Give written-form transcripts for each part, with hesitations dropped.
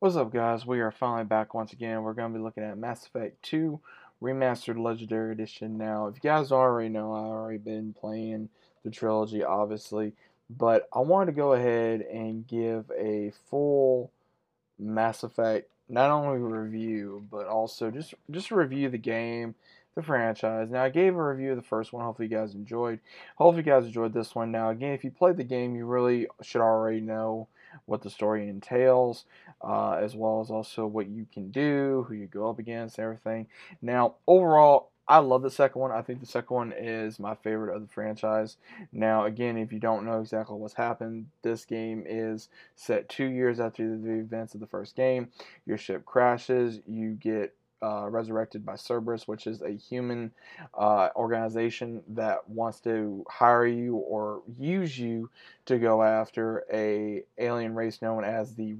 What's up, guys? We are finally back once again. We're going to be looking at Mass Effect 2 Remastered Legendary Edition now. If you guys already know, I've already been playing the trilogy, obviously. But I wanted to go ahead and give a full Mass Effect, not only review, but also just review the game, the franchise. Now, I gave a review of the first one. Hopefully you guys enjoyed. Hopefully you guys enjoyed this one. Now, again, if you played the game, you really should already know what the story entails, as well as also what you can do, who you go up against, everything. Now, overall, I love the second one. I think the second one is my favorite of the franchise. Now, again, if you don't know exactly what's happened, this game is set 2 years after the events of the first game. Your ship crashes. You get resurrected by Cerberus, which is a human organization that wants to hire you or use you to go after a alien race known as the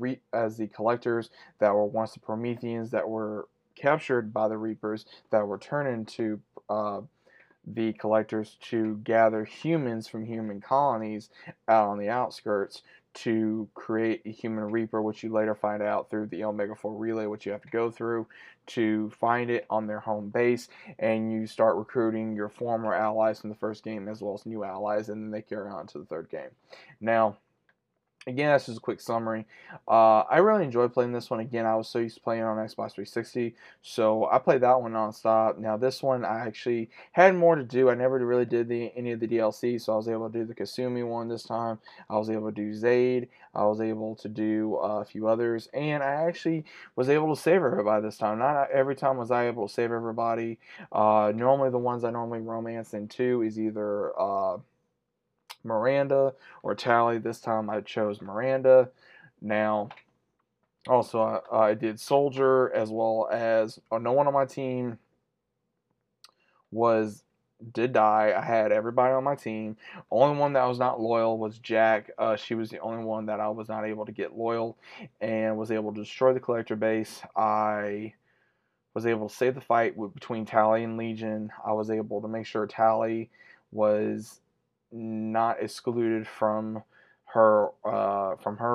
Collectors, that were once the Prometheans, that were captured by the Reapers, that were turned into the Collectors to gather humans from human colonies out on the outskirts to create a human Reaper, which you later find out through the Omega 4 relay, which you have to go through to find it on their home base, and you start recruiting your former allies from the first game as well as new allies, and then they carry on to the third game. Now, again, that's just a quick summary. I really enjoyed playing this one. Again, I was so used to playing on Xbox 360, so I played that one nonstop. Now, this one, I actually had more to do. I never really did any of the DLC, so I was able to do the Kasumi one this time. I was able to do Zaid. I was able to do a few others, and I actually was able to save everybody this time. Not every time was I able to save everybody. Normally, the ones I normally romance in 2 is either Miranda or Tali. This time I chose Miranda. Now, also I did Soldier, as well as no one on my team did die. I had everybody on my team. Only one that was not loyal was Jack. She was the only one that I was not able to get loyal, and was able to destroy the Collector base. I was able to save the fight between Tali and Legion. I was able to make sure Tali was not excluded from her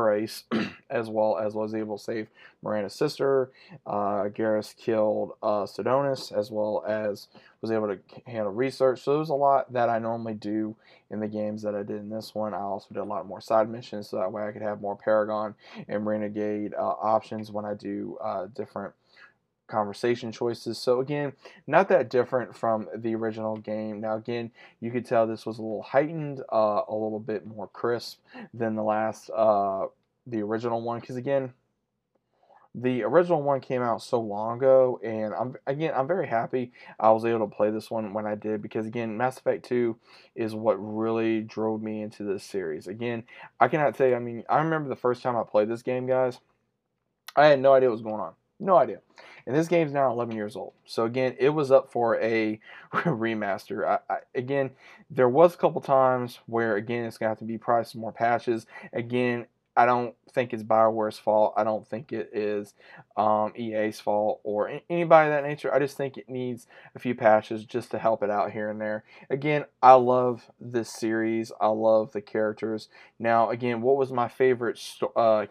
race, as well as was able to save Miranda's sister. Garrus killed Sedonis, as well as was able to handle research. So there's a lot that I normally do in the games that I did in this one. I also did a lot more side missions, so that way I could have more Paragon and Renegade options when I do different conversation choices. So again, not that different from the original game. Now again, you could tell this was a little heightened, a little bit more crisp than the original one, because again, the original one came out so long ago, and I'm very happy I was able to play this one when I did, because again, Mass Effect 2 is what really drove me into this series. Again, I cannot tell you, I mean, I remember the first time I played this game, guys, I had no idea what was going on. No idea. And this game's now 11 years old. So again, it was up for a remaster. Again, there was a couple times where, again, it's going to have to be probably some more patches. Again, I don't think it's BioWare's fault. I don't think it is EA's fault or anybody of that nature. I just think it needs a few patches just to help it out here and there. Again, I love this series. I love the characters. Now, again, what was my favorite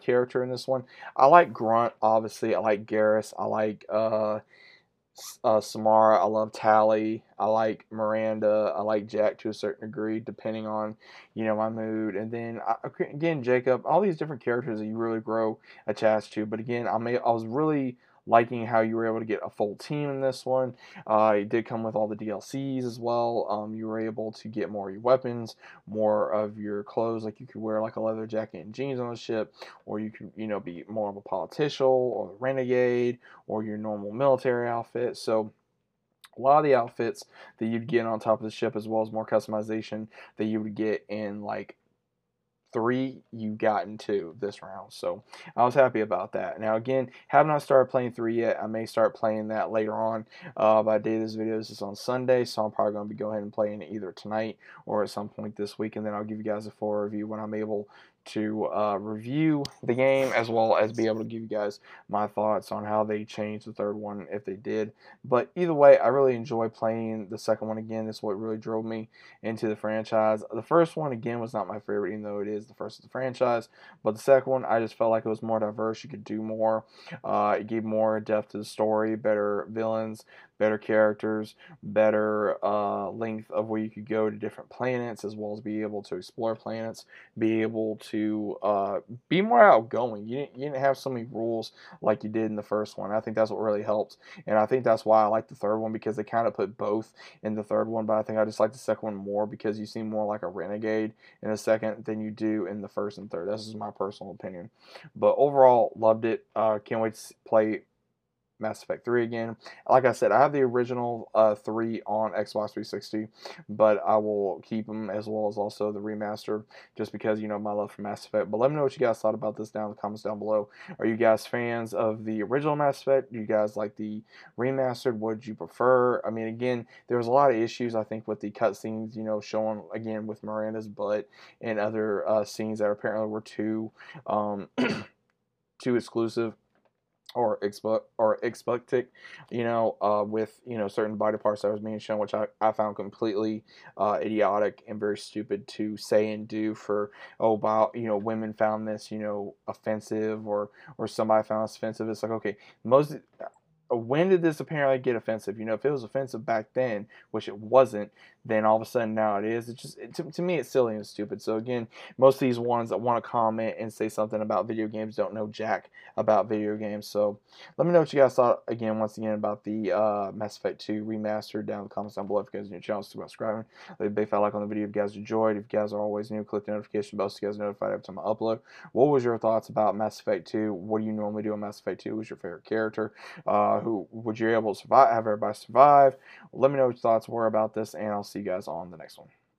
character in this one? I like Grunt, obviously. I like Garrus. I like Samara. I love Tali. I like Miranda. I like Jack to a certain degree, depending on, you know, my mood. And then again, Jacob. All these different characters that you really grow attached to. But again, I was really liking how you were able to get a full team in this one. It did come with all the DLCs as well. You were able to get more of your weapons, more of your clothes. Like you could wear like a leather jacket and jeans on the ship, or you could, you know, be more of a politician or a renegade or your normal military outfit. So a lot of the outfits that you'd get on top of the ship, as well as more customization that you would get in like 3, you got into this round. So I was happy about that. Now again, have not started playing 3 yet. I may start playing that later on. By the day of this video, this is on Sunday, so I'm probably going to be going ahead and playing it either tonight or at some point this week, and then I'll give you guys a full review when I'm able to review the game, as well as be able to give you guys my thoughts on how they changed the third one, if they did. But either way, I really enjoy playing the second one again. That's what really drove me into the franchise. The first one, again, was not my favorite, even though it is the first of the franchise. But the second one, I just felt like it was more diverse. You could do more. It gave more depth to the story, better villains, better characters, better length of where you could go to different planets, as well as be able to explore planets, be able to be more outgoing. You didn't have so many rules like you did in the first one. I think that's what really helped, and I think that's why I like the third one, because they kind of put both in the third one, but I think I just like the second one more because you seem more like a renegade in the second than you do in the first and third. That's just my personal opinion. But overall, loved it. Can't wait to play Mass Effect 3 again. Like I said, I have the original 3 on Xbox 360, but I will keep them, as well as also the remaster, just because, you know, my love for Mass Effect. But let me know what you guys thought about this down in the comments down below. Are you guys fans of the original Mass Effect? Do you guys like the remastered? What did you prefer? I mean, again, there was a lot of issues, I think, with the cutscenes, you know, showing, again, with Miranda's butt and other scenes that apparently were too, too exclusive or expectic, you know, with, you know, certain body parts that was being shown, which I found completely idiotic and very stupid to say and do for, oh, wow, you know, women found this, you know, offensive, or somebody found this offensive. It's like, okay, when did this apparently get offensive? You know, if it was offensive back then, which it wasn't, then all of a sudden now it is. It's just, to me, it's silly and stupid. So again, most of these ones that want to comment and say something about video games don't know jack about video games. So let me know what you guys thought, again, once again, about the Mass Effect 2 remastered down in the comments down below. If you guys are new to the channel, subscribing, leave a big fat like on the video if you guys enjoyed. If you guys are always new, click the notification bell so you guys are notified every time I upload. What was your thoughts about Mass Effect 2? What do you normally do in Mass Effect 2? Who's your favorite character? Who would you be able to survive? Have everybody survive? Let me know what your thoughts were about this, and I'll see you guys on the next one.